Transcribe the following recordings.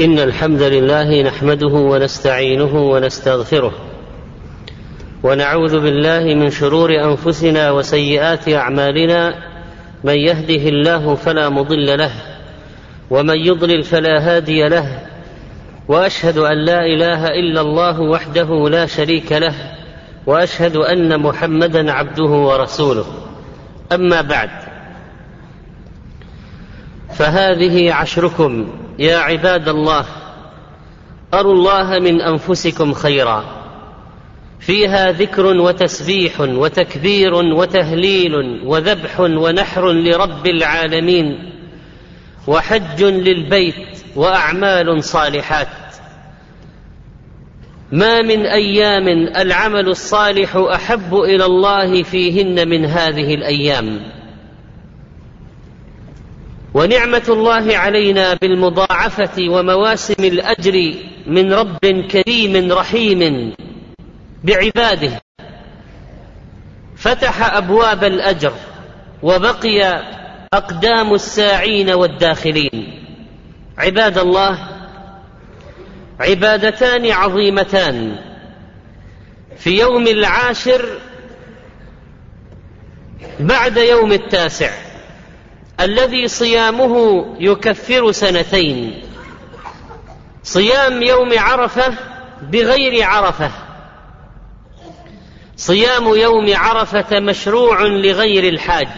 إن الحمد لله نحمده ونستعينه ونستغفره ونعوذ بالله من شرور أنفسنا وسيئات أعمالنا، من يهده الله فلا مضل له ومن يضلل فلا هادي له، وأشهد أن لا إله إلا الله وحده لا شريك له، وأشهد أن محمدا عبده ورسوله. أما بعد، فهذه عشركم يا عباد الله، أروا الله من أنفسكم خيرا، فيها ذكر وتسبيح وتكبير وتهليل وذبح ونحر لرب العالمين، وحج للبيت، وأعمال صالحات. ما من أيام العمل الصالح أحب إلى الله فيهن من هذه الأيام. ونعمة الله علينا بالمضاعفة ومواسم الأجر من رب كريم رحيم بعباده، فتح أبواب الأجر وبقي أقدام الساعين والداخلين. عباد الله، عبادتان عظيمتان في يوم العاشر بعد يوم التاسع الذي صيامه يكفر سنتين: صيام يوم عرفة بغير عرفة. صيام يوم عرفة مشروع لغير الحاج،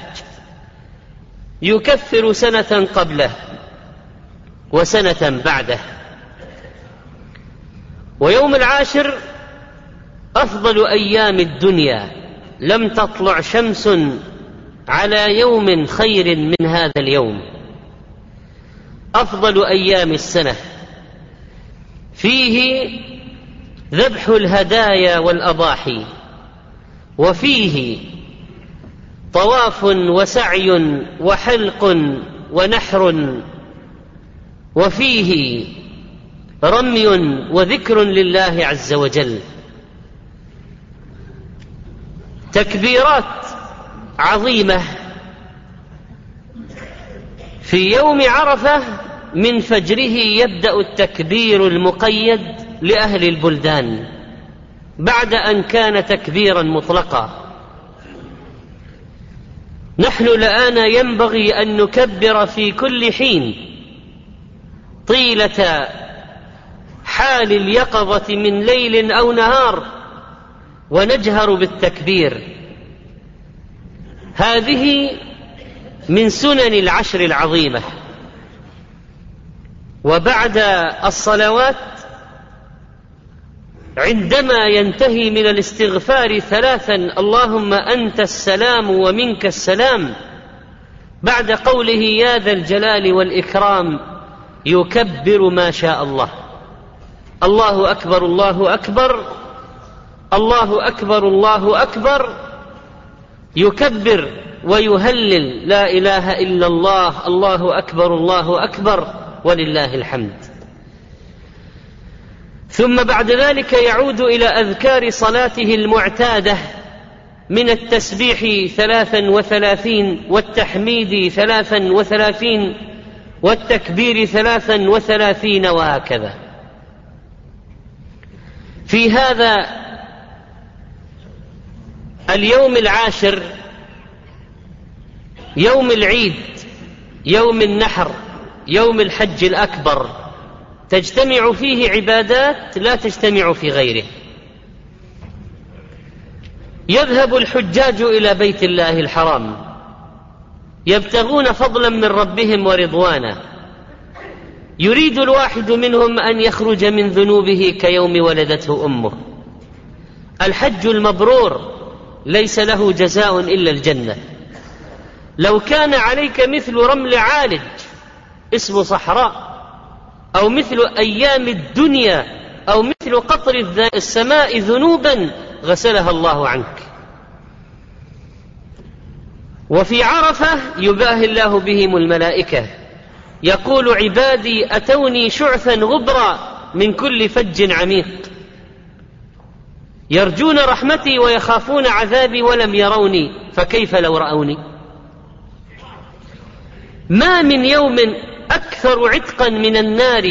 يكفر سنة قبله وسنة بعده. ويوم العاشر أفضل أيام الدنيا، لم تطلع شمس على يوم خير من هذا اليوم، أفضل أيام السنة، فيه ذبح الهدايا والأضاحي، وفيه طواف وسعي وحلق ونحر، وفيه رمي وذكر لله عز وجل، تكبيرات عظيمة. في يوم عرفة من فجره يبدأ التكبير المقيد لأهل البلدان، بعد أن كان تكبيرا مطلقا. نحن الآن ينبغي أن نكبر في كل حين طيلة حال اليقظة من ليل أو نهار، ونجهر بالتكبير. هذه من سنن العشر العظيمة. وبعد الصلوات عندما ينتهي من الاستغفار ثلاثا: اللهم أنت السلام ومنك السلام، بعد قوله يا ذا الجلال والإكرام يكبر ما شاء الله: الله أكبر الله أكبر الله أكبر الله أكبر. يكبر ويهلل: لا إله إلا الله، الله أكبر الله أكبر، ولله الحمد. ثم بعد ذلك يعود إلى أذكار صلاته المعتادة من التسبيح 33، والتحميد 33، والتكبير 33، وهكذا. في هذا اليوم العاشر، يوم العيد، يوم النحر، يوم الحج الأكبر، تجتمع فيه عبادات لا تجتمع في غيره. يذهب الحجاج إلى بيت الله الحرام يبتغون فضلا من ربهم ورضوانا. يريد الواحد منهم أن يخرج من ذنوبه كيوم ولدته أمه. الحج المبرور ليس له جزاء إلا الجنة. لو كان عليك مثل رمل عالج اسمه صحراء، أو مثل أيام الدنيا، أو مثل قطر السماء ذنوبا، غسلها الله عنك. وفي عرفة يباهي الله بهم الملائكة، يقول: عبادي أتوني شعثا غبرا من كل فج عميق، يرجون رحمتي ويخافون عذابي ولم يروني فكيف لو رأوني. ما من يوم أكثر عتقا من النار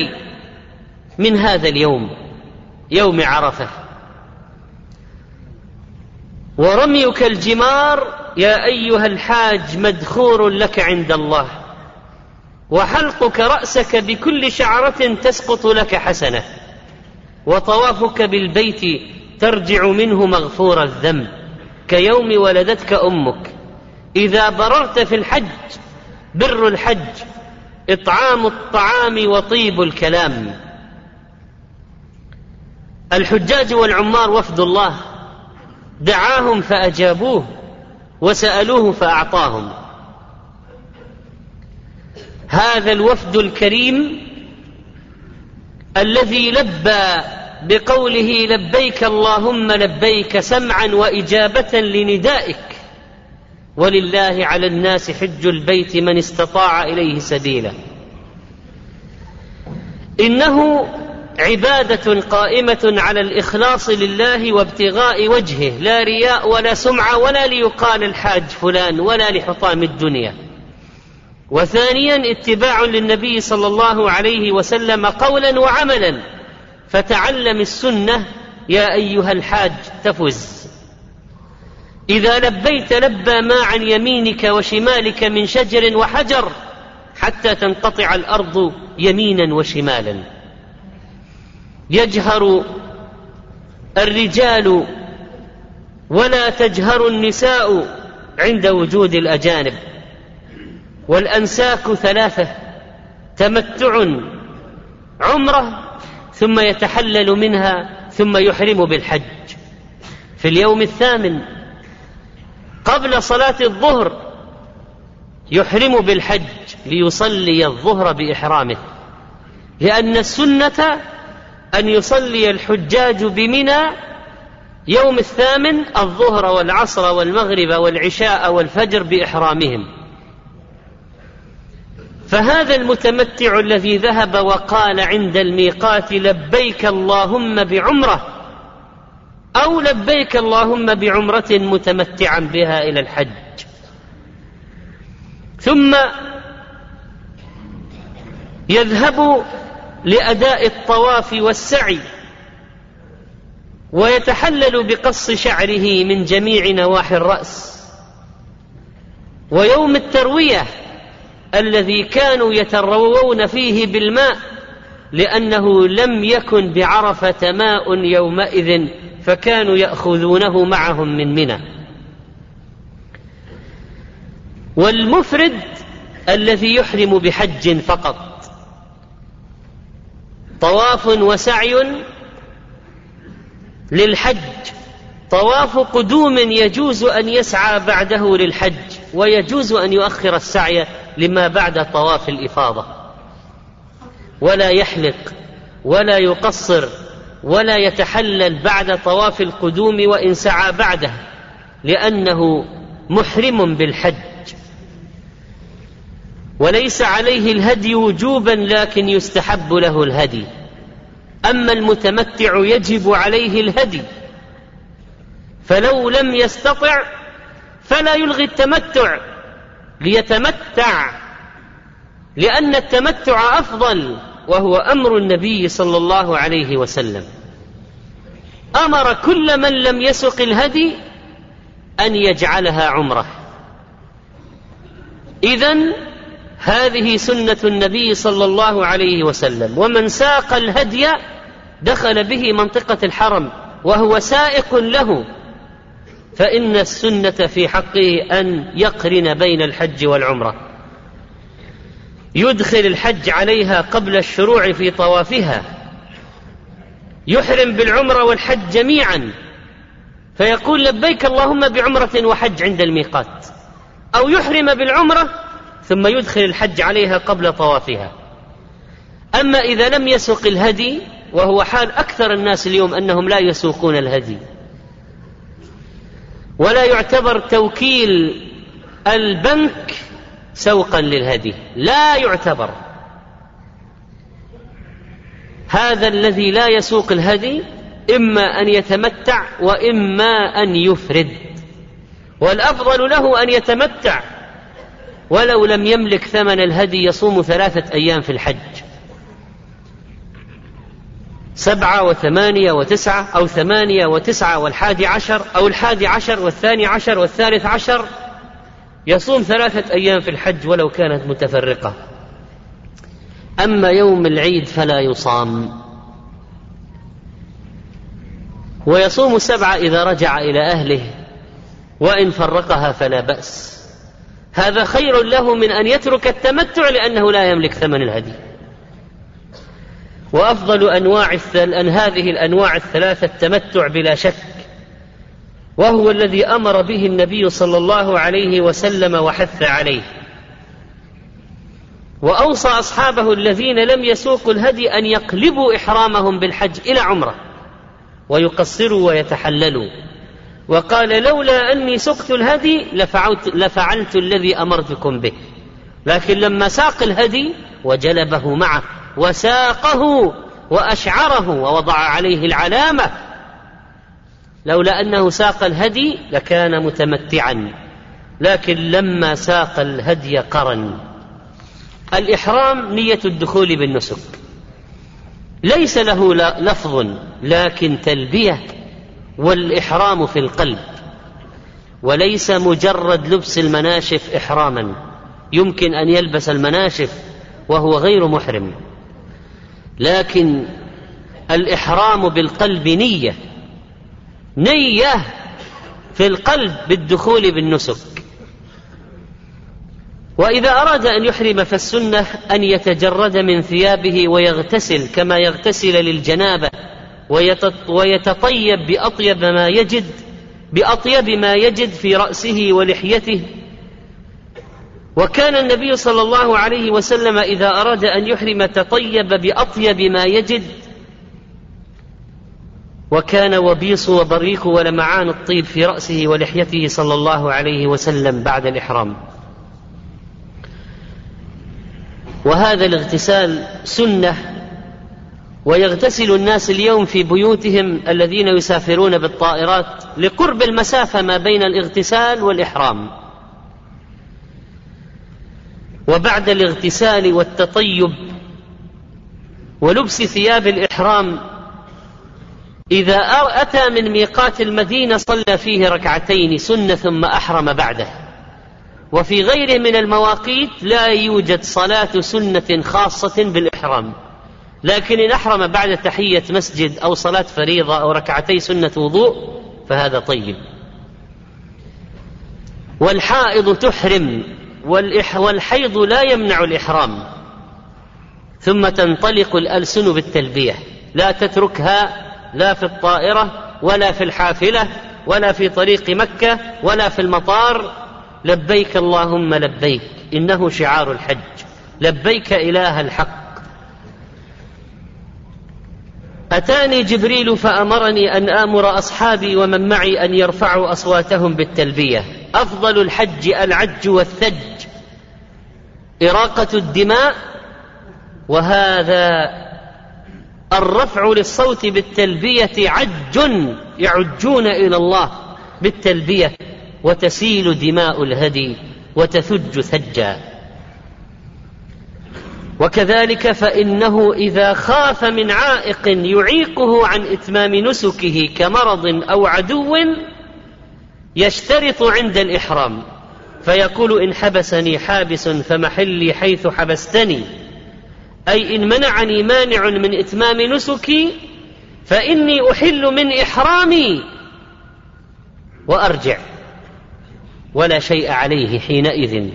من هذا اليوم، يوم عرفة. ورميك الجمار يا أيها الحاج مدخور لك عند الله، وحلقك رأسك بكل شعرة تسقط لك حسنة، وطوافك بالبيت ترجع منه مغفور الذنب كيوم ولدتك أمك. إذا بررت في الحج بر الحج إطعام الطعام وطيب الكلام. الحجاج والعمار وفد الله، دعاهم فأجابوه، وسألوه فأعطاهم. هذا الوفد الكريم الذي لبى بقوله لبيك اللهم لبيك سمعا وإجابة لندائك، ولله على الناس حج البيت من استطاع إليه سبيلا. إنه عبادة قائمة على الإخلاص لله وابتغاء وجهه، لا رياء ولا سمعة، ولا ليقال الحاج فلان ولا لحطام الدنيا. وثانيا اتباع للنبي صلى الله عليه وسلم قولا وعملا، فتعلم السنة يا أيها الحاج تفز. إذا لبيت لبى ما عن يمينك وشمالك من شجر وحجر حتى تنقطع الأرض يمينا وشمالا. يجهر الرجال ولا تجهر النساء عند وجود الأجانب. والأنساك ثلاثة: تمتع، عمرة، ثم يتحلل منها، ثم يحرم بالحج. في اليوم الثامن قبل صلاة الظهر يحرم بالحج ليصلي الظهر بإحرامه، لأن السنة أن يصلي الحجاج بمنى يوم الثامن الظهر والعصر والمغرب والعشاء والفجر بإحرامهم. فهذا المتمتع الذي ذهب وقال عند الميقات لبيك اللهم بعمرة، أو لبيك اللهم بعمرة متمتعا بها إلى الحج. ثم يذهب لأداء الطواف والسعي، ويتحلل بقص شعره من جميع نواحي الرأس. ويوم التروية الذي كانوا يتروون فيه بالماء، لأنه لم يكن بعرفة ماء يومئذ، فكانوا يأخذونه معهم من منى. والمفرد الذي يحرم بحج فقط، طواف وسعي للحج، طواف قدوم يجوز أن يسعى بعده للحج، ويجوز أن يؤخر السعي لما بعد طواف الإفاضة، ولا يحلق ولا يقصر ولا يتحلل بعد طواف القدوم وإن سعى بعده، لأنه محرم بالحج. وليس عليه الهدي وجوبا، لكن يستحب له الهدي. أما المتمتع يجب عليه الهدي، فلو لم يستطع فلا يلغي التمتع ليتمتع، لأن التمتع أفضل، وهو أمر النبي صلى الله عليه وسلم. أمر كل من لم يسق الهدي أن يجعلها عمره. إذن هذه سنة النبي صلى الله عليه وسلم. ومن ساق الهدي دخل به منطقة الحرم وهو سائق له، فإن السنة في حقه أن يقرن بين الحج والعمرة، يدخل الحج عليها قبل الشروع في طوافها، يحرم بالعمرة والحج جميعا، فيقول لبيك اللهم بعمرة وحج عند الميقات، أو يحرم بالعمرة ثم يدخل الحج عليها قبل طوافها. أما إذا لم يسوق الهدي، وهو حال أكثر الناس اليوم أنهم لا يسوقون الهدي، ولا يعتبر توكيل البنك سوقا للهدي، لا يعتبر. هذا الذي لا يسوق الهدي إما أن يتمتع وإما أن يفرد، والأفضل له أن يتمتع، ولو لم يملك ثمن الهدي يصوم 3 أيام في الحج. 7 و8 و9 أو 8 و9 و11 أو 11 و12 و13، يصوم 3 أيام في الحج ولو كانت متفرقة. أما يوم العيد فلا يصام، ويصوم 7 إذا رجع إلى أهله، وإن فرقها فلا بأس. هذا خير له من أن يترك التمتع لأنه لا يملك ثمن الهدي. وأفضل أن هذه الأنواع الثلاثة التمتع بلا شك، وهو الذي أمر به النبي صلى الله عليه وسلم وحث عليه، وأوصى أصحابه الذين لم يسوقوا الهدي أن يقلبوا إحرامهم بالحج إلى عمرة ويقصروا ويتحللوا، وقال لولا أني سقت الهدي لفعلت الذي أمرتكم به، لكن لما ساق الهدي وجلبه معه وساقه وأشعره ووضع عليه العلامة، لولا أنه ساق الهدي لكان متمتعا، لكن لما ساق الهدي قرن. الإحرام نية الدخول بالنسك، ليس له لفظ لكن تلبية، والإحرام في القلب، وليس مجرد لبس المناشف إحراما، يمكن أن يلبس المناشف وهو غير محرم، لكن الإحرام بالقلب نية، نية في القلب بالدخول بالنسك. وإذا أراد أن يحرم فالسنة أن يتجرد من ثيابه ويغتسل كما يغتسل للجنابة، ويتطيب بأطيب ما يجد في رأسه ولحيته. وكان النبي صلى الله عليه وسلم إذا أراد أن يحرم تطيب بأطيب ما يجد، وكان وبيص وبريق ولمعان الطيب في رأسه ولحيته صلى الله عليه وسلم بعد الإحرام. وهذا الاغتسال سنة، ويغتسل الناس اليوم في بيوتهم الذين يسافرون بالطائرات لقرب المسافة ما بين الاغتسال والإحرام. وبعد الاغتسال والتطيب ولبس ثياب الإحرام، إذا أتى من ميقات المدينة صلى فيه 2 ركعتين سنة ثم أحرم بعده. وفي غيره من المواقيت لا يوجد صلاة سنة خاصة بالإحرام، لكن إن أحرم بعد تحية مسجد أو صلاة فريضة أو 2 ركعتي سنة وضوء فهذا طيب. والحائض تحرم، والحيض لا يمنع الإحرام. ثم تنطلق الألسن بالتلبية، لا تتركها لا في الطائرة ولا في الحافلة ولا في طريق مكة ولا في المطار. لبيك اللهم لبيك، إنه شعار الحج، لبيك إله الحق. أتاني جبريل فأمرني أن آمر أصحابي ومن معي أن يرفعوا أصواتهم بالتلبية. أفضل الحج العج والثج، إراقة الدماء، وهذا الرفع للصوت بالتلبية عج، يعجون إلى الله بالتلبية، وتسيل دماء الهدي وتثج ثجا. وكذلك فإنه إذا خاف من عائق يعيقه عن إتمام نسكه كمرض أو عدو يشترط عند الإحرام، فيقول إن حبسني حابس فمحلي حيث حبستني، أي إن منعني مانع من إتمام نسكي فإني أحل من إحرامي وأرجع، ولا شيء عليه حينئذ.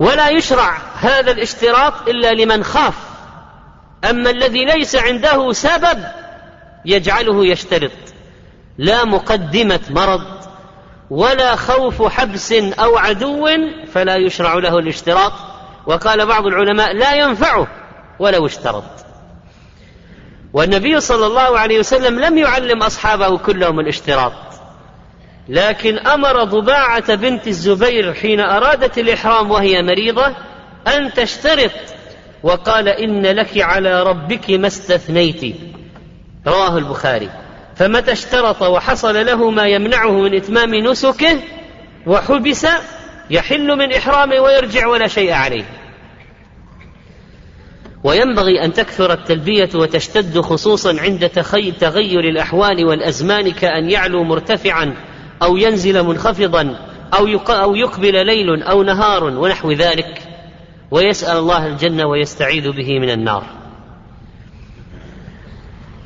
ولا يشرع هذا الاشتراط إلا لمن خاف، أما الذي ليس عنده سبب يجعله يشترط، لا مقدمة مرض ولا خوف حبس أو عدو، فلا يشرع له الاشتراط. وقال بعض العلماء لا ينفعه ولو اشترط. والنبي صلى الله عليه وسلم لم يعلم أصحابه كلهم الاشتراط، لكن أمر ضباعة بنت الزبير حين أرادت الإحرام وهي مريضة أن تشترط، وقال إن لك على ربك ما استثنيت، رواه البخاري. فمتى اشترط وحصل له ما يمنعه من إتمام نسكه وحبس يحل من إحرامه ويرجع ولا شيء عليه. وينبغي أن تكثر التلبية وتشتد خصوصا عند تغير الأحوال والأزمان، كأن يعلو مرتفعا أو ينزل منخفضا أو يقبل ليل أو نهار ونحو ذلك، ويسأل الله الجنة ويستعيذ به من النار.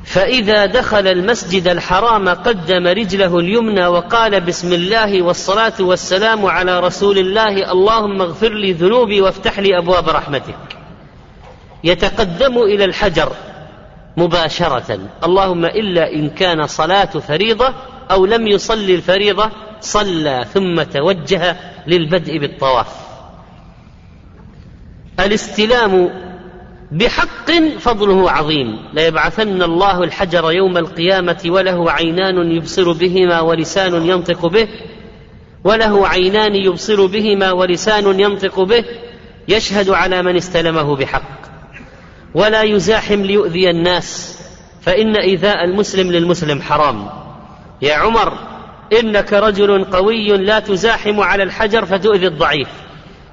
فإذا دخل المسجد الحرام قدم رجله اليمنى وقال: بسم الله والصلاة والسلام على رسول الله، اللهم اغفر لي ذنوبي وافتح لي أبواب رحمتك. يتقدم إلى الحجر مباشرة، اللهم إلا إن كان صلاة فريضة أو لم يصلي الفريضة صلى ثم توجه للبدء بالطواف. الاستلام بحق فضله عظيم، ليبعثن الله الحجر يوم القيامة وله عينان يبصر بهما ولسان ينطق به، وله عينان يبصر بهما ولسان ينطق به، يشهد على من استلمه بحق. ولا يزاحم ليؤذي الناس، فإن إيذاء المسلم للمسلم حرام. يا عمر إنك رجل قوي لا تزاحم على الحجر فتؤذي الضعيف،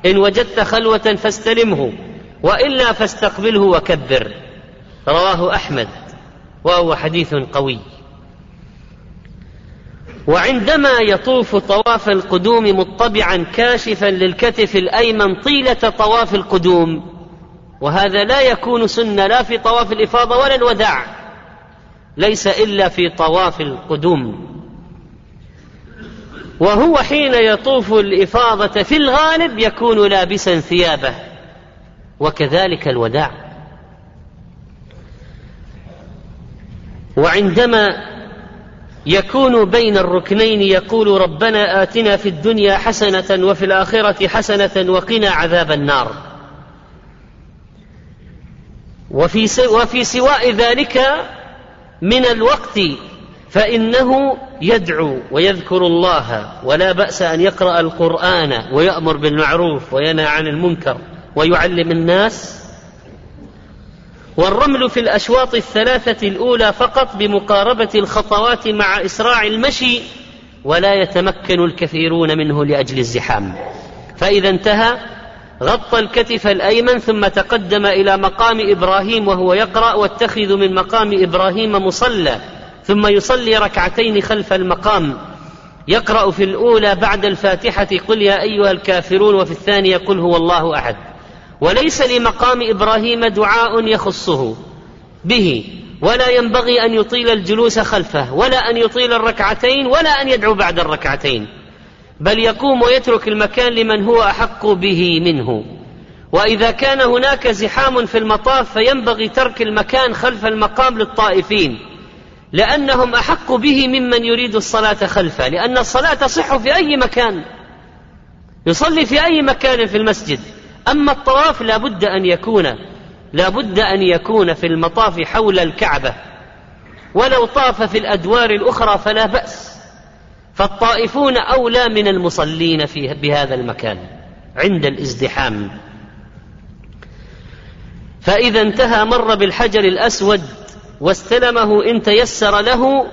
إن وجدت خلوة فاستلمه وإلا فاستقبله وكبر. رواه أحمد وهو حديث قوي. وعندما يطوف طواف القدوم مطبعا كاشفا للكتف الأيمن طيلة طواف القدوم، وهذا لا يكون سنة لا في طواف الإفاضة ولا الوداع، ليس إلا في طواف القدوم. وهو حين يطوف الإفاضة في الغالب يكون لابسا ثيابه، وكذلك الوداع. وعندما يكون بين الركنين يقول: ربنا آتنا في الدنيا حسنة وفي الآخرة حسنة وقنا عذاب النار. وفي سواء ذلك من الوقت فإنه يدعو ويذكر الله، ولا بأس أن يقرأ القرآن ويأمر بالمعروف وينهى عن المنكر ويعلم الناس. والرمل في الأشواط الثلاثة الأولى فقط بمقاربة الخطوات مع إسراع المشي، ولا يتمكن الكثيرون منه لأجل الزحام. فإذا انتهى غطى الكتف الأيمن ثم تقدم إلى مقام إبراهيم وهو يقرأ: واتخذ من مقام إبراهيم مصلى، ثم يصلي ركعتين خلف المقام، يقرأ في الأولى بعد الفاتحة قل يا أيها الكافرون، وفي الثانية قل هو الله أحد. وليس لمقام إبراهيم دعاء يخصه به، ولا ينبغي أن يطيل الجلوس خلفه، ولا أن يطيل الركعتين، ولا أن يدعو بعد الركعتين، بل يقوم ويترك المكان لمن هو أحق به منه. وإذا كان هناك زحام في المطاف فينبغي ترك المكان خلف المقام للطائفين، لأنهم أحق به ممن يريد الصلاة خلفه، لأن الصلاة تصح في أي مكان، يصلي في أي مكان في المسجد. أما الطواف لا بد أن يكون في المطاف حول الكعبة، ولو طاف في الأدوار الأخرى فلا بأس، فالطائفون أولى من المصلين بهذا المكان عند الازدحام. فإذا انتهى مر بالحجر الأسود واستلمه إن تيسر له،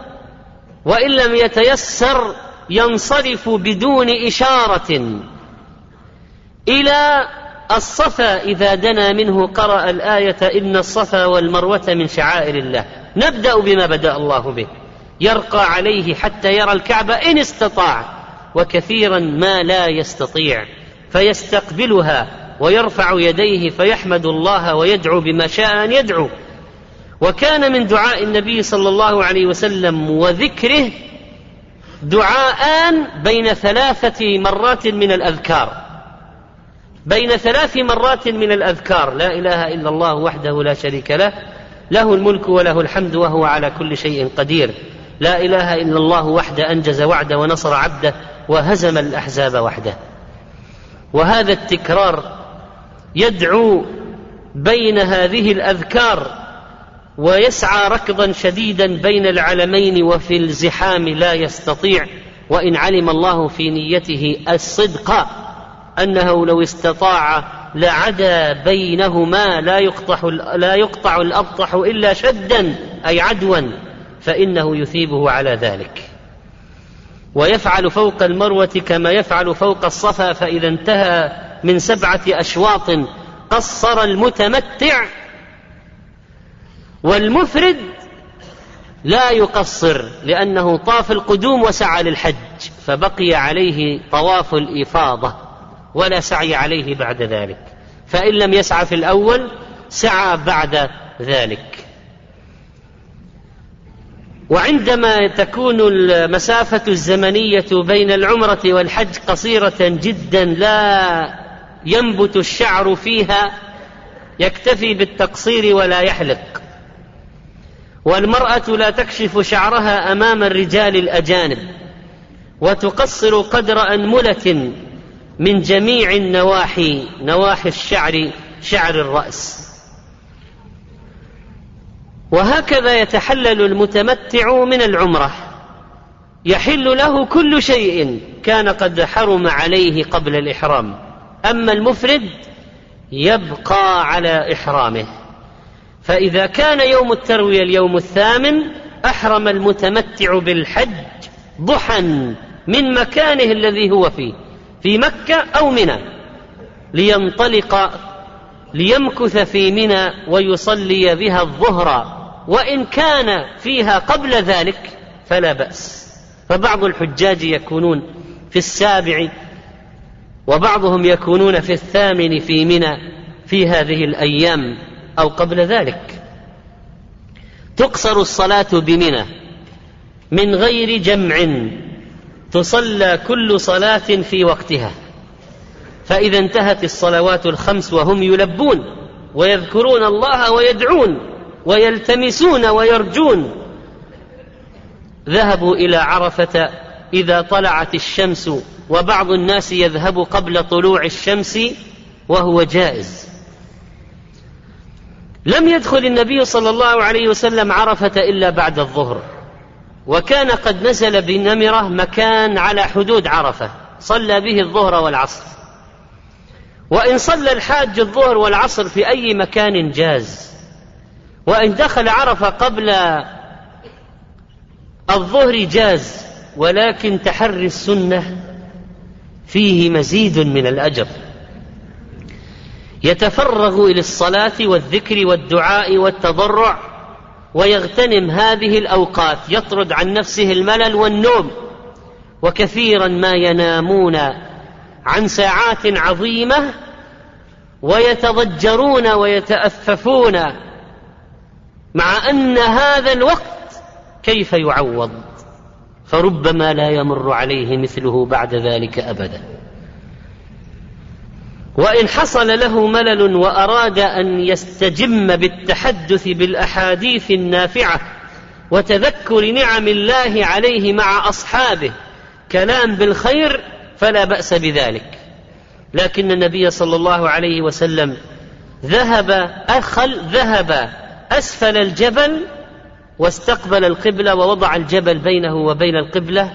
وإن لم يتيسر ينصرف بدون إشارة إلى الصفا. إذا دنا منه قرأ الآية: إن الصفا والمروة من شعائر الله، نبدأ بما بدأ الله به، يرقى عليه حتى يرى الكعبة إن استطاع، وكثيرا ما لا يستطيع، فيستقبلها ويرفع يديه فيحمد الله ويدعو بما شاء أن يدعو. وكان من دعاء النبي صلى الله عليه وسلم وذكره دعاءان بين ثلاثة مرات من الأذكار، لا إله إلا الله وحده لا شريك له، له الملك وله الحمد وهو على كل شيء قدير، لا إله إلا الله وحده أنجز وعده ونصر عبده وهزم الأحزاب وحده. وهذا التكرار يدعو بين هذه الأذكار ويسعى ركضا شديدا بين العلمين، وفي الزحام لا يستطيع، وإن علم الله في نيته الصدق أنه لو استطاع لعدا بينهما، لا يقطع الأبطح إلا شدا أي عدوا، فإنه يثيبه على ذلك. ويفعل فوق المروة كما يفعل فوق الصفا. فإذا انتهى من 7 أشواط قصر المتمتع والمفرد لا يقصر لأنه طاف القدوم وسعى للحج، فبقي عليه طواف الإفاضة ولا سعي عليه بعد ذلك، فإن لم يسعى في الأول سعى بعد ذلك. وعندما تكون المسافة الزمنية بين العمرة والحج قصيرة جدا لا ينبت الشعر فيها يكتفي بالتقصير ولا يحلق. والمرأة لا تكشف شعرها أمام الرجال الأجانب، وتقصر قدر أنملة من جميع النواحي، نواحي الشعر، شعر الرأس. وهكذا يتحلل المتمتع من العمرة، يحل له كل شيء كان قد حرم عليه قبل الإحرام، أما المفرد يبقى على إحرامه. فإذا كان يوم التروية اليوم الثامن أحرم المتمتع بالحج ضحى من مكانه الذي هو فيه في مكة أو منى، لينطلق ليمكث في منى ويصلي بها الظهر، وإن كان فيها قبل ذلك فلا بأس. فبعض الحجاج يكونون في السابع وبعضهم يكونون في الثامن في منى في هذه الأيام أو قبل ذلك. تقصر الصلاة بمنى من غير جمع، تصلى كل صلاة في وقتها، فإذا انتهت الصلوات الخمس وهم يلبون ويذكرون الله ويدعون ويلتمسون ويرجون ذهبوا إلى عرفة إذا طلعت الشمس، وبعض الناس يذهب قبل طلوع الشمس وهو جائز. لم يدخل النبي صلى الله عليه وسلم عرفة إلا بعد الظهر، وكان قد نزل بنمرة مكان على حدود عرفة صلى به الظهر والعصر. وإن صلى الحاج الظهر والعصر في أي مكان جاز، وإن دخل عرفة قبل الظهر جاز، ولكن تحري السنة فيه مزيد من الأجر. يتفرغ إلى الصلاة والذكر والدعاء والتضرع، ويغتنم هذه الأوقات، يطرد عن نفسه الملل والنوم، وكثيرا ما ينامون عن ساعات عظيمة ويتضجرون ويتأففون، مع أن هذا الوقت كيف يعوض، فربما لا يمر عليه مثله بعد ذلك أبدا. وإن حصل له ملل وأراد أن يستجم بالتحدث بالأحاديث النافعة وتذكر نعم الله عليه مع أصحابه، كلام بالخير، فلا بأس بذلك. لكن النبي صلى الله عليه وسلم ذهب أسفل الجبل واستقبل القبلة، ووضع الجبل بينه وبين القبلة،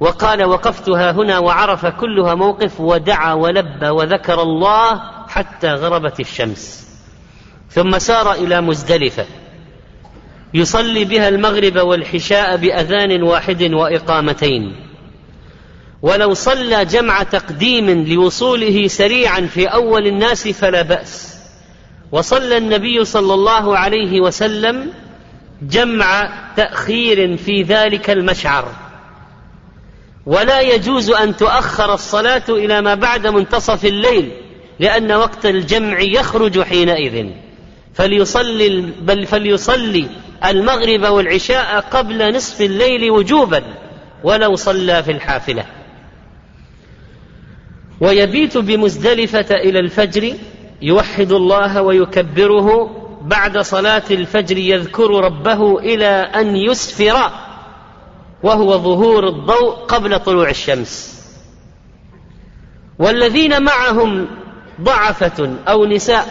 وقال: وقفتها هنا، وعرف كلها موقف، ودعا ولبى وذكر الله حتى غربت الشمس، ثم سار إلى مزدلفة يصلي بها المغرب والعشاء بأذان واحد وإقامتين. ولو صلى جمع تقديم لوصوله سريعا في أول الناس فلا بأس. وصلى النبي صلى الله عليه وسلم جمع تأخير في ذلك المشعر، ولا يجوز أن تؤخر الصلاة إلى ما بعد منتصف الليل، لأن وقت الجمع يخرج حينئذ، فليصلي المغرب والعشاء قبل نصف الليل وجوبا، ولو صلى في الحافلة. ويبيت بمزدلفة إلى الفجر، يوحد الله ويكبره، بعد صلاة الفجر يذكر ربه إلى أن يسفر، وهو ظهور الضوء قبل طلوع الشمس. والذين معهم ضعفة أو نساء،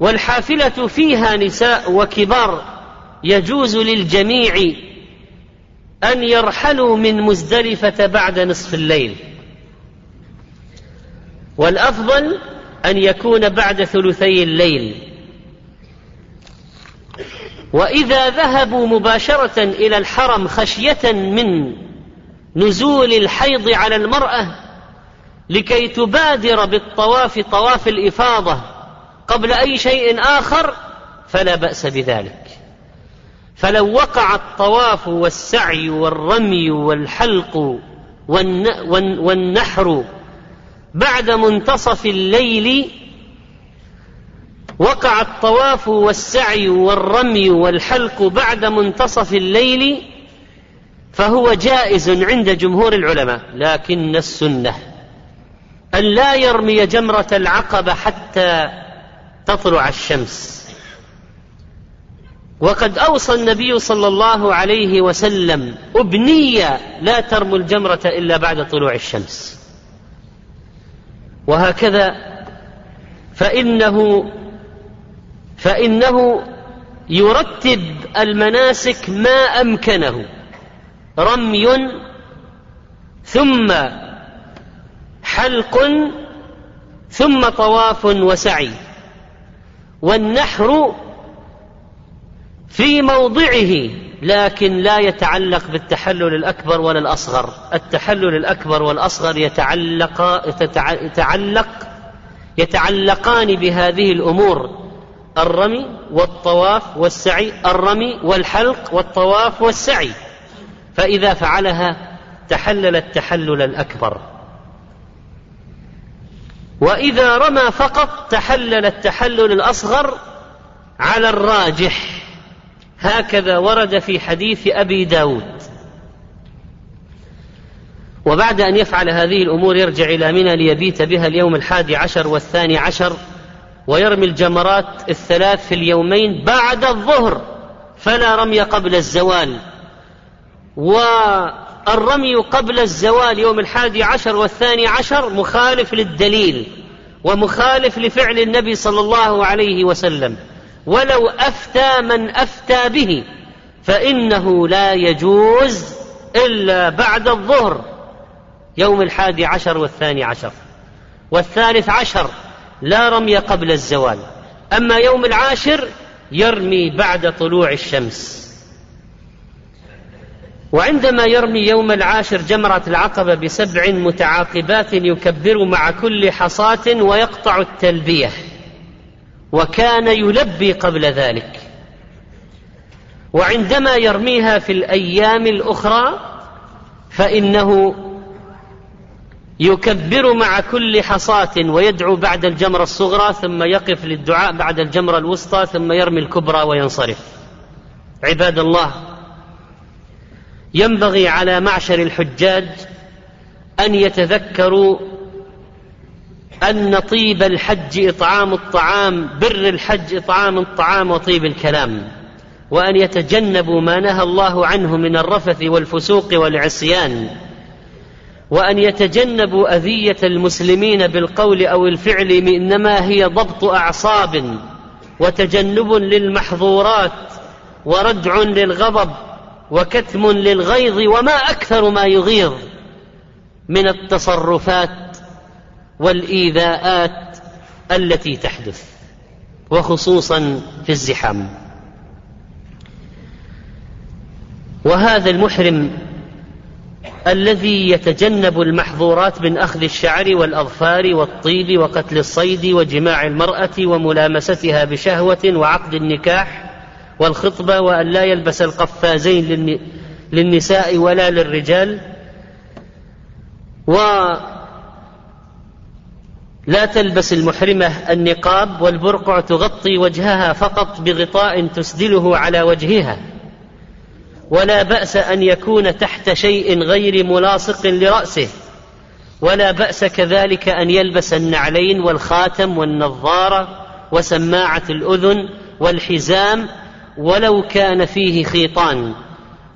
والحافلة فيها نساء وكبار، يجوز للجميع أن يرحلوا من مزدلفة بعد نصف الليل، والأفضل أن يكون بعد ثلثي الليل. وإذا ذهبوا مباشرة إلى الحرم خشية من نزول الحيض على المرأة، لكي تبادر بالطواف، طواف الإفاضة، قبل أي شيء آخر، فلا بأس بذلك. فلو وقع الطواف والسعي والرمي والحلق والنحر بعد منتصف الليل، وقع الطواف والسعي والرمي والحلق بعد منتصف الليل، فهو جائز عند جمهور العلماء، لكن السنة أن لا يرمي جمرة العقبة حتى تطلع الشمس. وقد أوصى النبي صلى الله عليه وسلم أبنية لا ترموا الجمرة إلا بعد طلوع الشمس. وهكذا فإنه يرتب المناسك ما أمكنه، رمي ثم حلق ثم طواف وسعي، والنحر في موضعه، لكن لا يتعلق بالتحلل الأكبر ولا الأصغر. التحلل الأكبر والأصغر يتعلقان بهذه الأمور: الرمي والطواف والسعي، الرمي والحلق والطواف والسعي، فإذا فعلها تحلل التحلل الأكبر، وإذا رمى فقط تحلل التحلل الأصغر على الراجح، هكذا ورد في حديث أبي داود. وبعد أن يفعل هذه الأمور يرجع إلى منى ليبيت بها اليوم 11 و12، ويرمي الجمرات 3 في اليومين بعد الظهر، فلا رمي قبل الزوال. والرمي قبل الزوال يوم 11 و12 مخالف للدليل، ومخالف لفعل النبي صلى الله عليه وسلم، ولو أفتى من أفتى به فإنه لا يجوز إلا بعد الظهر يوم 11 و12 و13 لا رمي قبل الزوال. أما يوم 10 يرمي بعد طلوع الشمس. وعندما يرمي يوم 10 جمرة العقبة ب7 متعاقبات يكبر مع كل حصاة ويقطع التلبية، وكان يلبي قبل ذلك. وعندما يرميها في الأيام الأخرى فإنه يكبر مع كل حصاة ويدعو بعد الجمرة الصغرى، ثم يقف للدعاء بعد الجمرة الوسطى، ثم يرمي الكبرى وينصرف. عباد الله، ينبغي على معشر الحجاج أن يتذكروا أن طيب الحج إطعام الطعام، بر الحج إطعام الطعام وطيب الكلام، وأن يتجنبوا ما نهى الله عنه من الرفث والفسوق والعصيان، وأن يتجنبوا أذية المسلمين بالقول أو الفعل، إنما هي ضبط أعصاب وتجنب للمحظورات وردع للغضب وكتم للغيظ، وما أكثر ما يغيظ من التصرفات والإيذاءات التي تحدث، وخصوصا في الزحام. وهذا المحرم الذي يتجنب المحظورات من أخذ الشعر والأظفار والطيب وقتل الصيد وجماع المرأة وملامستها بشهوة وعقد النكاح والخطبة، وأن لا يلبس القفازين للنساء ولا للرجال، ولا تلبس المحرمة النقاب والبرقع تغطي وجهها فقط بغطاء تسدله على وجهها. ولا بأس أن يكون تحت شيء غير ملاصق لرأسه، ولا بأس كذلك أن يلبس النعلين والخاتم والنظارة وسماعة الأذن والحزام ولو كان فيه خيطان،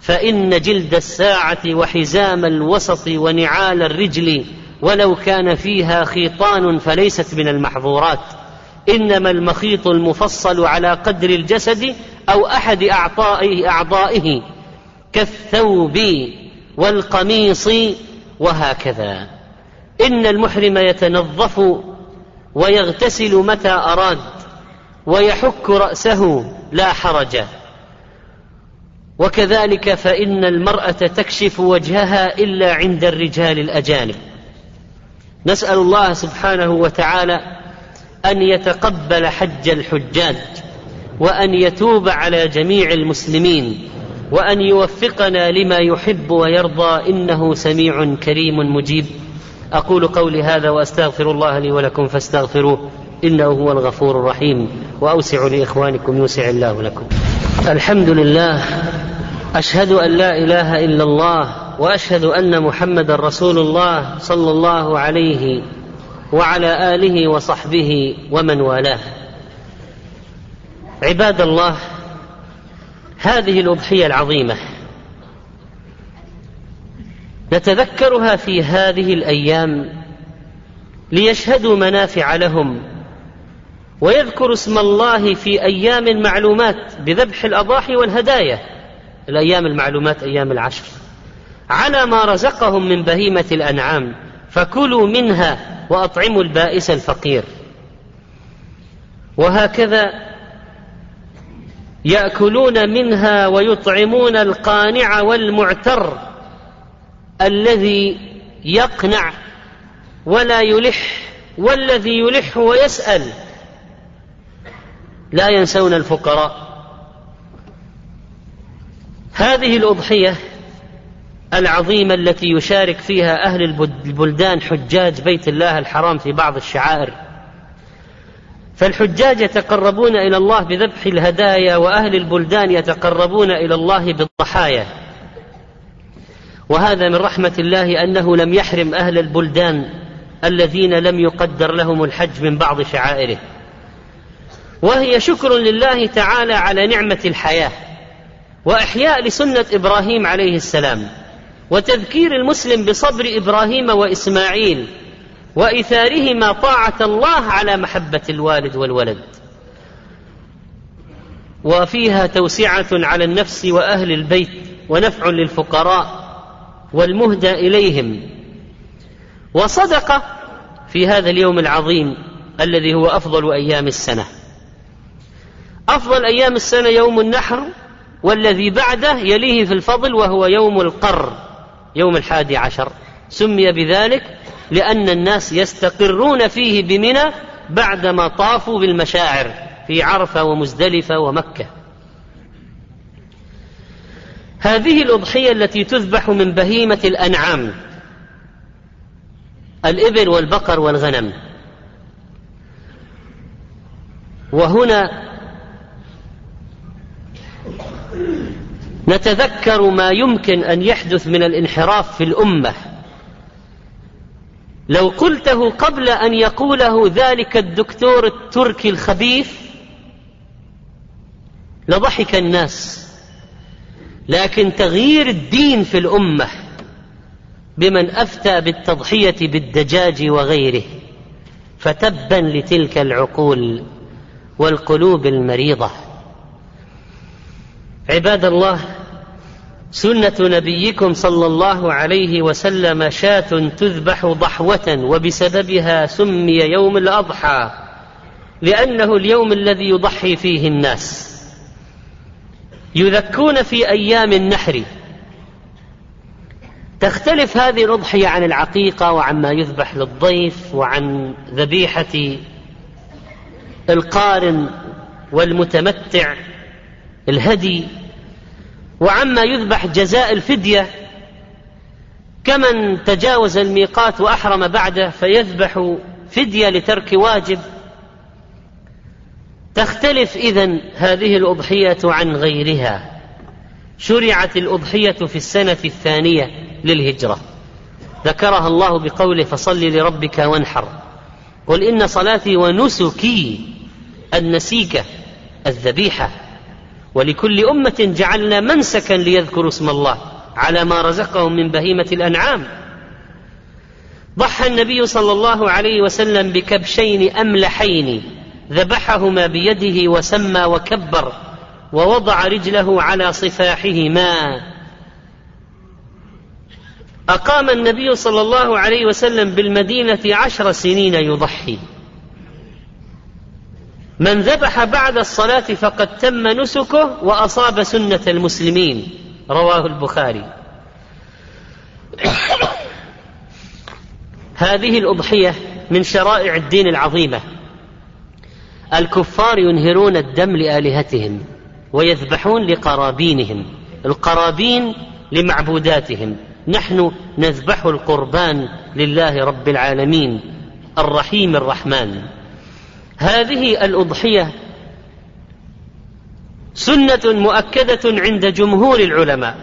فإن جلد الساعة وحزام الوسط ونعال الرجل ولو كان فيها خيطان فليست من المحظورات، إنما المخيط المفصل على قدر الجسد أو أحد أعضائه كالثوب والقميص وهكذا. إن المحرم يتنظف ويغتسل متى أراد ويحك رأسه لا حرج. وكذلك فإن المرأة تكشف وجهها إلا عند الرجال الأجانب. نسأل الله سبحانه وتعالى أن يتقبل حج الحجاج، وأن يتوب على جميع المسلمين، وأن يوفقنا لما يحب ويرضى، إنه سميع كريم مجيب. أقول قولي هذا وأستغفر الله لي ولكم فاستغفروه إنه هو الغفور الرحيم. وأوسع لإخوانكم يوسع الله لكم. الحمد لله، أشهد أن لا إله إلا الله، وأشهد أن محمدا رسول الله صلى الله عليه وعلى آله وصحبه ومن والاه. عباد الله، هذه الأضحية العظيمة نتذكرها في هذه الأيام ليشهدوا منافع لهم، ويذكر اسم الله في أيام معلومات بذبح الأضاحي والهدايا، الأيام المعلومات أيام العشر، على ما رزقهم من بهيمة الأنعام، فكلوا منها وأطعموا البائس الفقير. وهكذا يأكلون منها ويطعمون القانع والمعتر الذي يقنع ولا يلح، والذي يلح ويسأل. لا ينسون الفقراء. هذه الأضحية العظيمة التي يشارك فيها أهل البلدان حجاج بيت الله الحرام في بعض الشعائر، فالحجاج يتقربون إلى الله بذبح الهدايا، وأهل البلدان يتقربون إلى الله بالضحايا. وهذا من رحمة الله أنه لم يحرم أهل البلدان الذين لم يقدر لهم الحج من بعض شعائره، وهي شكر لله تعالى على نعمة الحياة، وإحياء لسنة إبراهيم عليه السلام، وتذكير المسلم بصبر إبراهيم وإسماعيل وإثارهما طاعة الله على محبة الوالد والولد. وفيها توسعة على النفس وأهل البيت، ونفع للفقراء والمهدى إليهم، وصدقة في هذا اليوم العظيم الذي هو أفضل أيام السنة. أفضل أيام السنة يوم النحر، والذي بعده يليه في الفضل وهو يوم القر، يوم 11، سمي بذلك لأن الناس يستقرون فيه بمنى بعدما طافوا بالمشاعر في عرفة ومزدلفة ومكة. هذه الأضحية التي تذبح من بهيمة الأنعام، الإبل والبقر والغنم. وهنا نتذكر ما يمكن أن يحدث من الانحراف في الأمة. لو قلته قبل أن يقوله ذلك الدكتور التركي الخبيث لضحك الناس، لكن تغيير الدين في الأمة بمن أفتى بالتضحية بالدجاج وغيره، فتبا لتلك العقول والقلوب المريضة. عباد الله، سنة نبيكم صلى الله عليه وسلم شاة تذبح ضحوة، وبسببها سمي يوم الأضحى، لأنه اليوم الذي يضحي فيه الناس. يذكون في أيام النحر. تختلف هذه الأضحية عن العقيقة وعن ما يذبح للضيف وعن ذبيحة القارن والمتمتع الهدي، وعما يذبح جزاء الفدية، كمن تجاوز الميقات وأحرم بعده فيذبح فدية لترك واجب. تختلف إذن هذه الأضحية عن غيرها. شرعت الأضحية في السنة 2 للهجرة، ذكرها الله بقوله فصل لربك وانحر، قل إن صلاتي ونسكي، النسيكة الذبيحة. ولكل أمة جعلنا منسكا ليذكروا اسم الله على ما رزقهم من بهيمة الأنعام. ضحى النبي صلى الله عليه وسلم بكبشين أملحين، ذبحهما بيده وسمى وكبر، ووضع رجله على صفاحهما. أقام النبي صلى الله عليه وسلم بالمدينة 10 سنين يضحي. من ذبح بعد الصلاة فقد تم نسكه وأصاب سنة المسلمين، رواه البخاري. هذه الأضحية من شرائع الدين العظيمة الكفار ينهرون الدم لآلهتهم ويذبحون لقرابينهم، القرابين لمعبوداتهم، نحن نذبح القربان لله رب العالمين الرحيم الرحمن. هذه الأضحية سنة مؤكدة عند جمهور العلماء،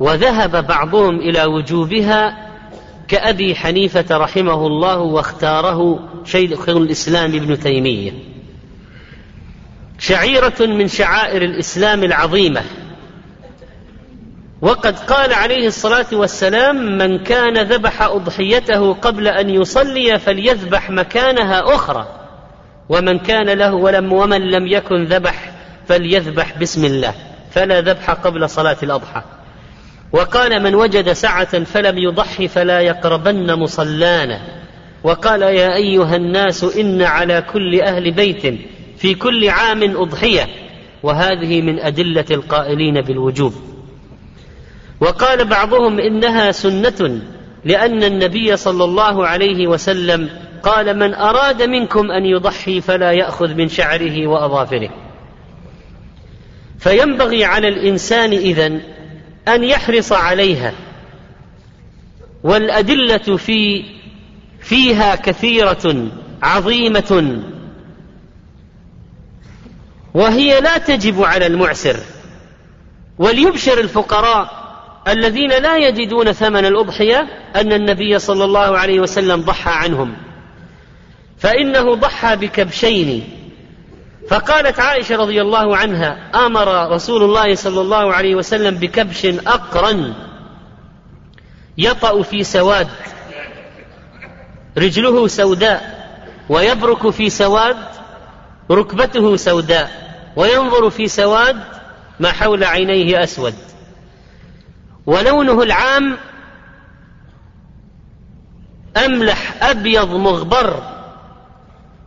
وذهب بعضهم إلى وجوبها كأبي حنيفة رحمه الله، واختاره شيخ الإسلام ابن تيمية. شعيرة من شعائر الإسلام العظيمة، وقد قال عليه الصلاة والسلام: من كان ذبح أضحيته قبل أن يصلي فليذبح مكانها أخرى، ومن كان له ومن لم يكن ذبح فليذبح بسم الله، فلا ذبح قبل صلاة الأضحى. وقال: من وجد سعة فلم يضحي فلا يقربن مصلانا. وقال: يا أيها الناس إن على كل أهل بيت في كل عام أضحية. وهذه من أدلة القائلين بالوجوب. وقال بعضهم: إنها سنة لأن النبي صلى الله عليه وسلم قال: من أراد منكم أن يضحي فلا يأخذ من شعره وأظافره. فينبغي على الإنسان إذن أن يحرص عليها، والأدلة فيها كثيرة عظيمة، وهي لا تجب على المعسر. وليبشر الفقراء الذين لا يجدون ثمن الأضحية أن النبي صلى الله عليه وسلم ضحى عنهم، فإنه ضحى بكبشين. فقالت عائشة رضي الله عنها: أمر رسول الله صلى الله عليه وسلم بكبش أقرن يطأ في سواد، رجله سوداء، ويبرك في سواد، ركبته سوداء، وينظر في سواد، ما حول عينيه أسود، ولونه العام أملح أبيض مغبر.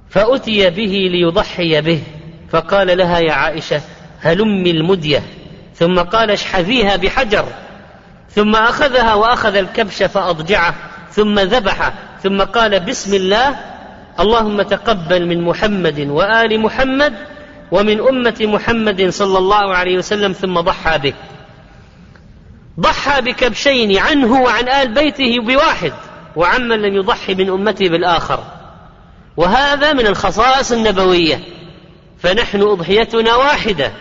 فأتي به ليضحي به، فقال لها: يا عائشة، هلمي المدية. ثم قال: اشحذيها بحجر. ثم أخذها وأخذ الكبش فأضجعه، ثم ذبحه، ثم قال: بسم الله، اللهم تقبل من محمد وآل محمد ومن أمة محمد صلى الله عليه وسلم. ثم ضحى به، ضحى بكبشين عنه وعن آل بيته بواحد، وعمن لم يضحي من أمته بالآخر. وهذا من الخصائص النبوية، فنحن أضحيتنا واحدة،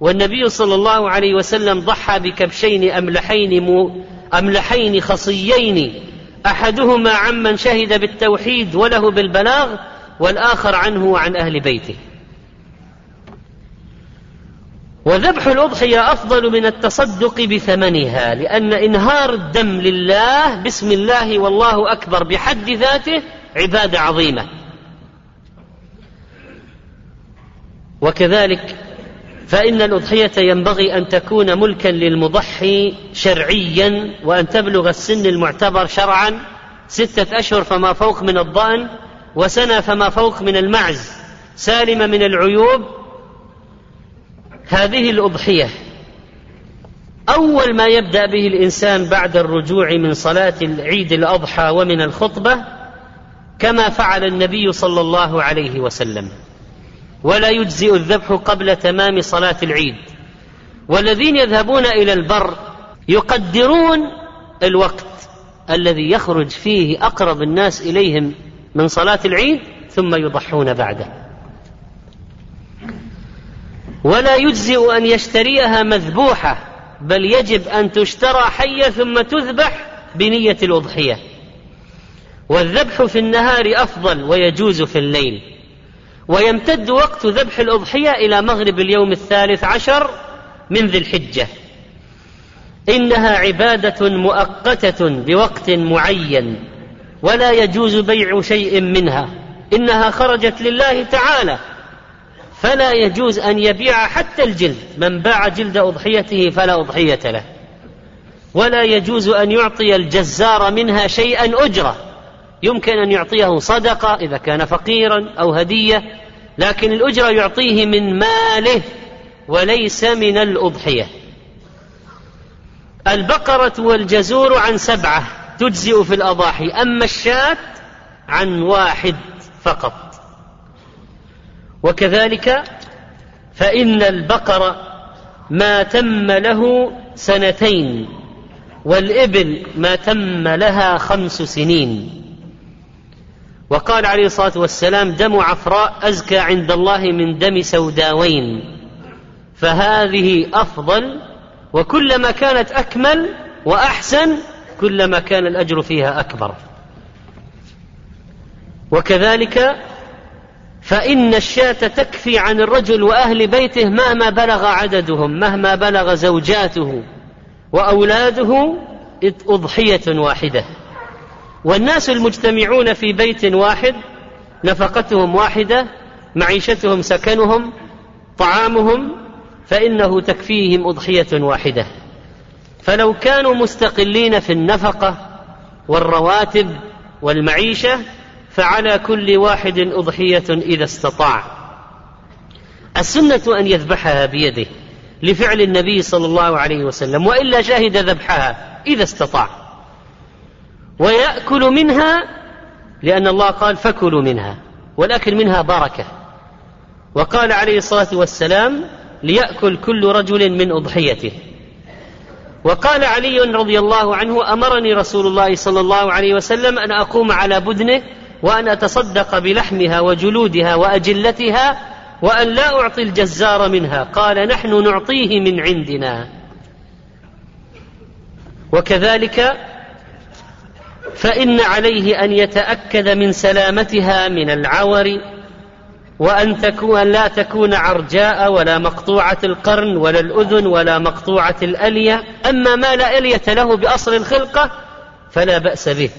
والنبي صلى الله عليه وسلم ضحى بكبشين أملحين خصيين، أحدهما عمن شهد بالتوحيد وله بالبلاغ، والآخر عنه وعن أهل بيته. وذبح الأضحية أفضل من التصدق بثمنها، لأن إنهار الدم لله بسم الله والله أكبر بحد ذاته عبادة عظيمة. وكذلك فإن الأضحية ينبغي أن تكون ملكا للمضحي شرعيا، وأن تبلغ السن المعتبر شرعا 6 أشهر فما فوق من الضأن، وسنة فما فوق من المعز، سالمة من العيوب. هذه الأضحية أول ما يبدأ به الإنسان بعد الرجوع من صلاة العيد الأضحى ومن الخطبة، كما فعل النبي صلى الله عليه وسلم. ولا يجزئ الذبح قبل تمام صلاة العيد. والذين يذهبون إلى البر يقدرون الوقت الذي يخرج فيه أقرب الناس إليهم من صلاة العيد، ثم يضحون بعده. ولا يجزئ أن يشتريها مذبوحة، بل يجب أن تشترى حية ثم تذبح بنية الأضحية. والذبح في النهار أفضل، ويجوز في الليل. ويمتد وقت ذبح الأضحية إلى مغرب اليوم 13 من ذي الحجة. إنها عبادة مؤقتة بوقت معين، ولا يجوز بيع شيء منها، إنها خرجت لله تعالى، فلا يجوز أن يبيع حتى الجلد. من باع جلد أضحيته فلا أضحية له. ولا يجوز أن يعطي الجزار منها شيئا أجرة، يمكن أن يعطيه صدقة إذا كان فقيرا أو هدية، لكن الأجرة يعطيه من ماله وليس من الأضحية. البقرة والجزور عن 7 تجزئ في الأضاحي، أما الشاة عن 1 فقط. وكذلك فإن البقر ما تم له سنتين، والإبل ما تم لها 5 سنين. وقال عليه الصلاة والسلام: دم عفراء أزكى عند الله من دم سوداوين، فهذه أفضل، وكلما كانت أكمل وأحسن كلما كان الأجر فيها أكبر. وكذلك فإن الشاة تكفي عن الرجل وأهل بيته مهما بلغ عددهم، مهما بلغ زوجاته وأولاده أضحية واحدة، والناس المجتمعون في بيت واحد نفقتهم واحدة، معيشتهم، سكنهم، طعامهم، فإنه تكفيهم أضحية واحدة. فلو كانوا مستقلين في النفقة والرواتب والمعيشة فعلى كل واحد أضحية إذا استطاع. السنة أن يذبحها بيده لفعل النبي صلى الله عليه وسلم، وإلا شهد ذبحها إذا استطاع، ويأكل منها، لأن الله قال: فكلوا منها، والأكل منها بركة. وقال عليه الصلاة والسلام: ليأكل كل رجل من أضحيته. وقال علي رضي الله عنه: أمرني رسول الله صلى الله عليه وسلم أن أقوم على بدنه وأن أتصدق بلحمها وجلودها وأجلتها، وأن لا أعطي الجزار منها، قال: نحن نعطيه من عندنا. وكذلك فإن عليه أن يتأكد من سلامتها من العور، وأن لا تكون عرجاء ولا مقطوعة القرن ولا الأذن ولا مقطوعة الألية. أما ما لا ألية له بأصل الخلقة فلا بأس به.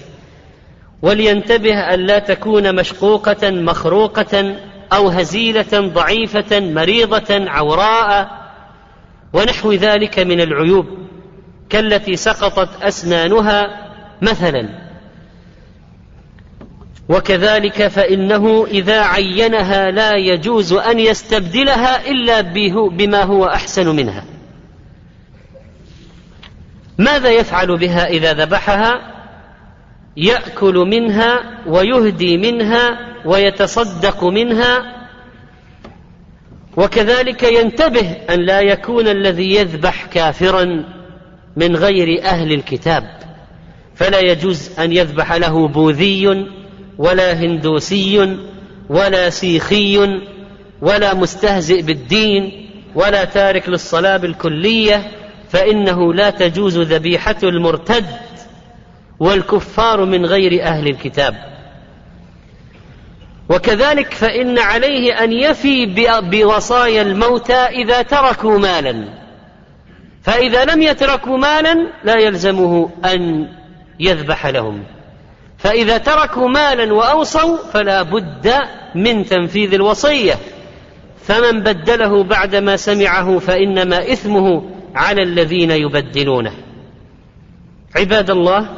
ولينتبه أن لا تكون مشقوقة مخروقة أو هزيلة ضعيفة مريضة عوراء ونحو ذلك من العيوب، كالتي سقطت أسنانها مثلا. وكذلك فإنه إذا عينها لا يجوز أن يستبدلها إلا بما هو أحسن منها. ماذا يفعل بها إذا ذبحها؟ يأكل منها ويهدي منها ويتصدق منها. وكذلك ينتبه أن لا يكون الذي يذبح كافرا من غير أهل الكتاب، فلا يجوز أن يذبح له بوذي ولا هندوسي ولا سيخي ولا مستهزئ بالدين ولا تارك للصلاة الكلية، فإنه لا تجوز ذبيحة المرتد والكفار من غير أهل الكتاب. وكذلك فإن عليه أن يفي بوصايا الموتى إذا تركوا مالا، فإذا لم يتركوا مالا لا يلزمه أن يذبح لهم، فإذا تركوا مالا وأوصوا فلا بد من تنفيذ الوصية، فمن بدله بعدما سمعه فإنما إثمه على الذين يبدلونه. عباد الله،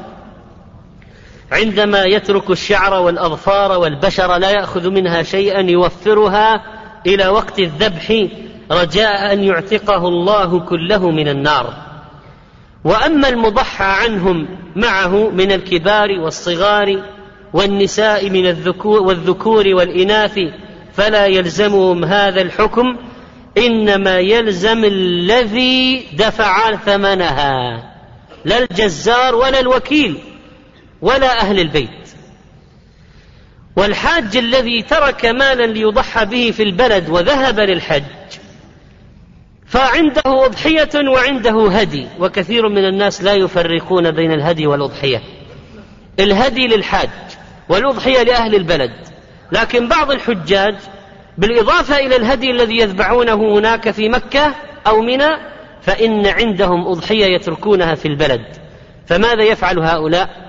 عندما يترك الشعر والأظفار والبشر لا يأخذ منها شيئا يوفرها إلى وقت الذبح رجاء أن يعتقه الله كله من النار. وأما المضحى عنهم معه من الكبار والصغار والنساء من والذكور والإناث فلا يلزمهم هذا الحكم، إنما يلزم الذي دفع ثمنها، لا الجزار ولا الوكيل ولا أهل البيت. والحاج الذي ترك مالا ليضحى به في البلد وذهب للحج فعنده أضحية وعنده هدي، وكثير من الناس لا يفرقون بين الهدي والأضحية، الهدي للحاج والأضحية لأهل البلد. لكن بعض الحجاج بالإضافة إلى الهدي الذي يذبحونه هناك في مكة أو منى فإن عندهم أضحية يتركونها في البلد، فماذا يفعل هؤلاء؟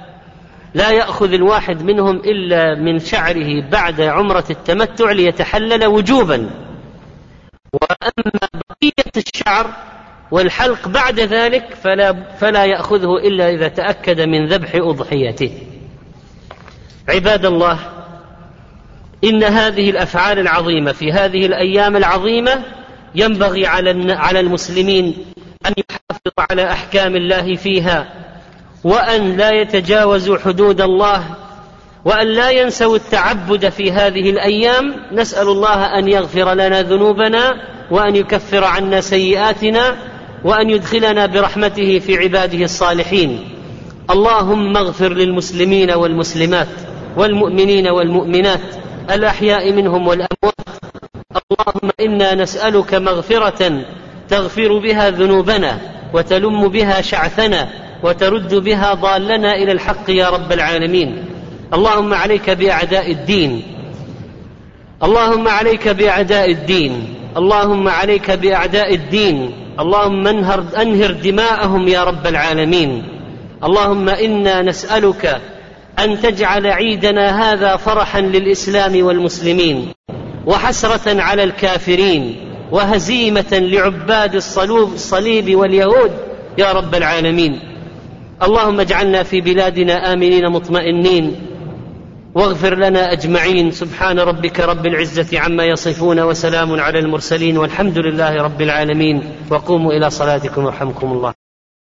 لا يأخذ الواحد منهم إلا من شعره بعد عمرة التمتع ليتحلل وجوبا، وأما بقية الشعر والحلق بعد ذلك فلا يأخذه إلا إذا تأكد من ذبح أضحيته. عباد الله، إن هذه الأفعال العظيمة في هذه الأيام العظيمة ينبغي على المسلمين أن يحافظوا على أحكام الله فيها، وأن لا يتجاوزوا حدود الله، وأن لا ينسوا التعبد في هذه الأيام. نسأل الله أن يغفر لنا ذنوبنا وأن يكفر عنا سيئاتنا وأن يدخلنا برحمته في عباده الصالحين. اللهم اغفر للمسلمين والمسلمات والمؤمنين والمؤمنات الأحياء منهم والأموات. اللهم إنا نسألك مغفرة تغفر بها ذنوبنا وتلم بها شعثنا وترد بها ضالنا إلى الحق يا رب العالمين. اللهم عليك بأعداء الدين، اللهم عليك بأعداء الدين، اللهم عليك بأعداء الدين، اللهم انهر دماءهم يا رب العالمين. اللهم إنا نسألك أن تجعل عيدنا هذا فرحا للإسلام والمسلمين وحسرة على الكافرين وهزيمة لعباد الصليب واليهود يا رب العالمين. اللهم اجعلنا في بلادنا آمنين مطمئنين واغفر لنا أجمعين. سبحان ربك رب العزة عما يصفون وسلام على المرسلين والحمد لله رب العالمين. وقوموا إلى صلاتكم ورحمكم الله.